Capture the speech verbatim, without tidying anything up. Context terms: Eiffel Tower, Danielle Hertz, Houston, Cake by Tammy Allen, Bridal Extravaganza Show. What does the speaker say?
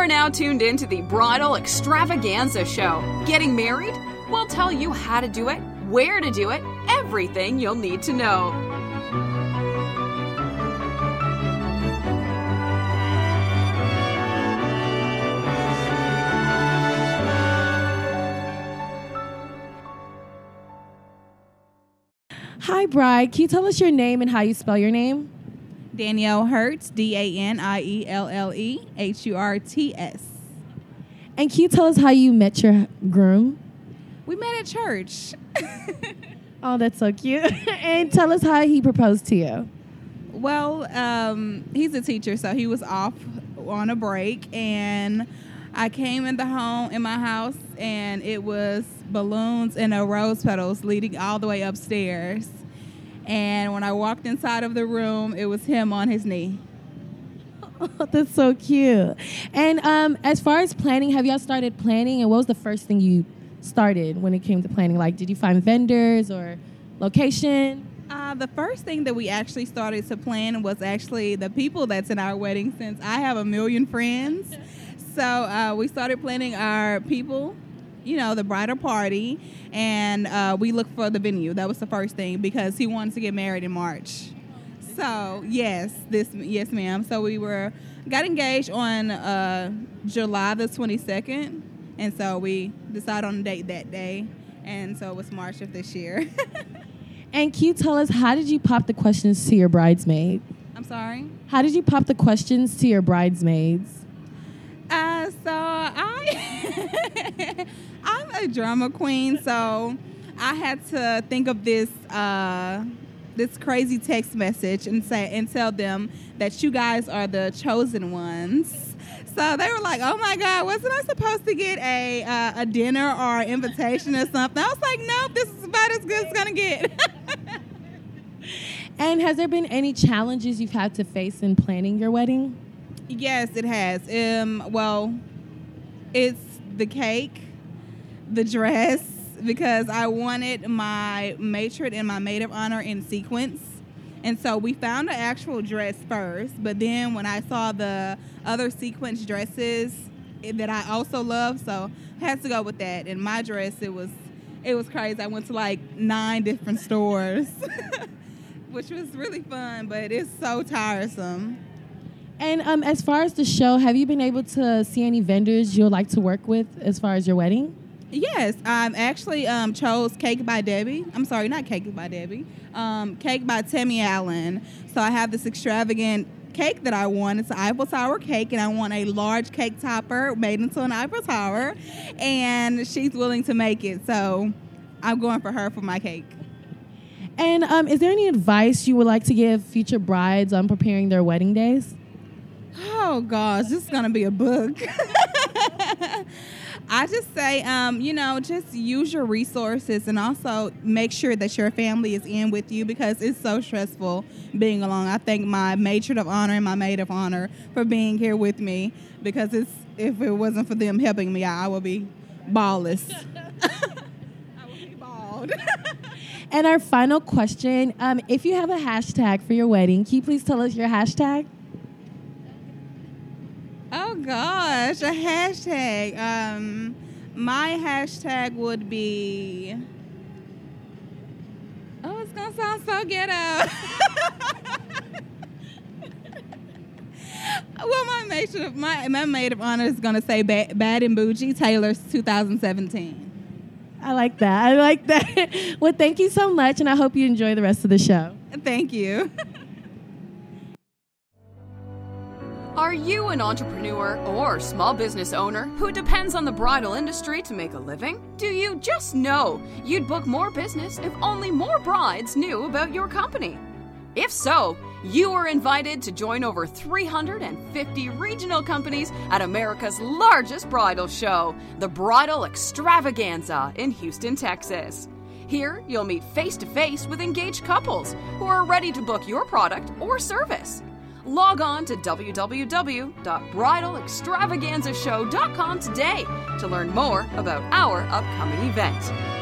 are now tuned in to the Bridal Extravaganza Show. Getting married? We'll tell you how to do it, where to do it, everything you'll need to know. Hi, Bride. Can you tell us your name and how you spell your name? Danielle Hertz, D A N I E L L E H U R T S. And can you tell us how you met your groom? We met at church. Oh, that's so cute. And tell us how he proposed to you. Well, um, he's a teacher, so he was off on a break. And I came in the home, in my house, and it was balloons and a rose petals leading all the way upstairs. And when I walked inside of the room, it was him on his knee. Oh, that's so cute. And um, as far as planning, have y'all started planning? And what was the first thing you started when it came to planning? Like, did you find vendors or location? Uh, the first thing that we actually started to plan was actually the people that's in our wedding, since I have a million friends. So uh, we started planning our people, you know, the bridal party, and uh, we looked for the venue. That was the first thing, because he wanted to get married in March. So yes, this yes, ma'am. So we were got engaged on uh, July the twenty-second, and so we decided on a date that day, and so it was March of this year. And can you tell us, how did you pop the questions to your bridesmaid? I'm sorry? How did you pop the questions to your bridesmaids? Uh, so I, I'm a drama queen, so I had to think of this uh, this crazy text message and say and tell them that you guys are the chosen ones. So they were like, "Oh my God, wasn't I supposed to get a uh, a dinner or an invitation or something?" I was like, "No, this is about as good as it's gonna get." And has there been any challenges you've had to face in planning your wedding? Yes, it has. Um, well, it's the cake, the dress, because I wanted my matron and my maid of honor in sequence. And so we found an actual dress first, but then when I saw the other sequence dresses that I also love, so I had to go with that. And my dress, it was, it was crazy. I went to like nine different stores, which was really fun, but it's so tiresome. And um, as far as the show, have you been able to see any vendors you'd like to work with as far as your wedding? Yes, I actually um, chose Cake by Debbie. I'm sorry, not Cake by Debbie. Um, Cake by Tammy Allen. So I have this extravagant cake that I want. It's an Eiffel Tower cake, and I want a large cake topper made into an Eiffel Tower. And she's willing to make it, so I'm going for her for my cake. And um, is there any advice you would like to give future brides on preparing their wedding days? Oh, gosh, this is going to be a book. I just say, um, you know, just use your resources, and also make sure that your family is in with you, because it's so stressful being alone. I thank my matron of honor and my maid of honor for being here with me, because it's if it wasn't for them helping me, I, I would be ballless. I would be bald. And our final question, um, if you have a hashtag for your wedding, can you please tell us your hashtag? Oh, gosh, a hashtag. Um, my hashtag would be... Oh, it's going to sound so ghetto. Well, my maid of, my, my maid of honor is going to say bad, bad and Bougie, Taylor's two thousand seventeen. I like that. I like that. Well, thank you so much, and I hope you enjoy the rest of the show. Thank you. Are you an entrepreneur or small business owner who depends on the bridal industry to make a living? Do you just know you'd book more business if only more brides knew about your company? If so, you are invited to join over three hundred fifty regional companies at America's largest bridal show, the Bridal Extravaganza in Houston, Texas. Here, you'll meet face-to-face with engaged couples who are ready to book your product or service. Log on to w w w dot bridal extravaganza show dot com today to learn more about our upcoming event.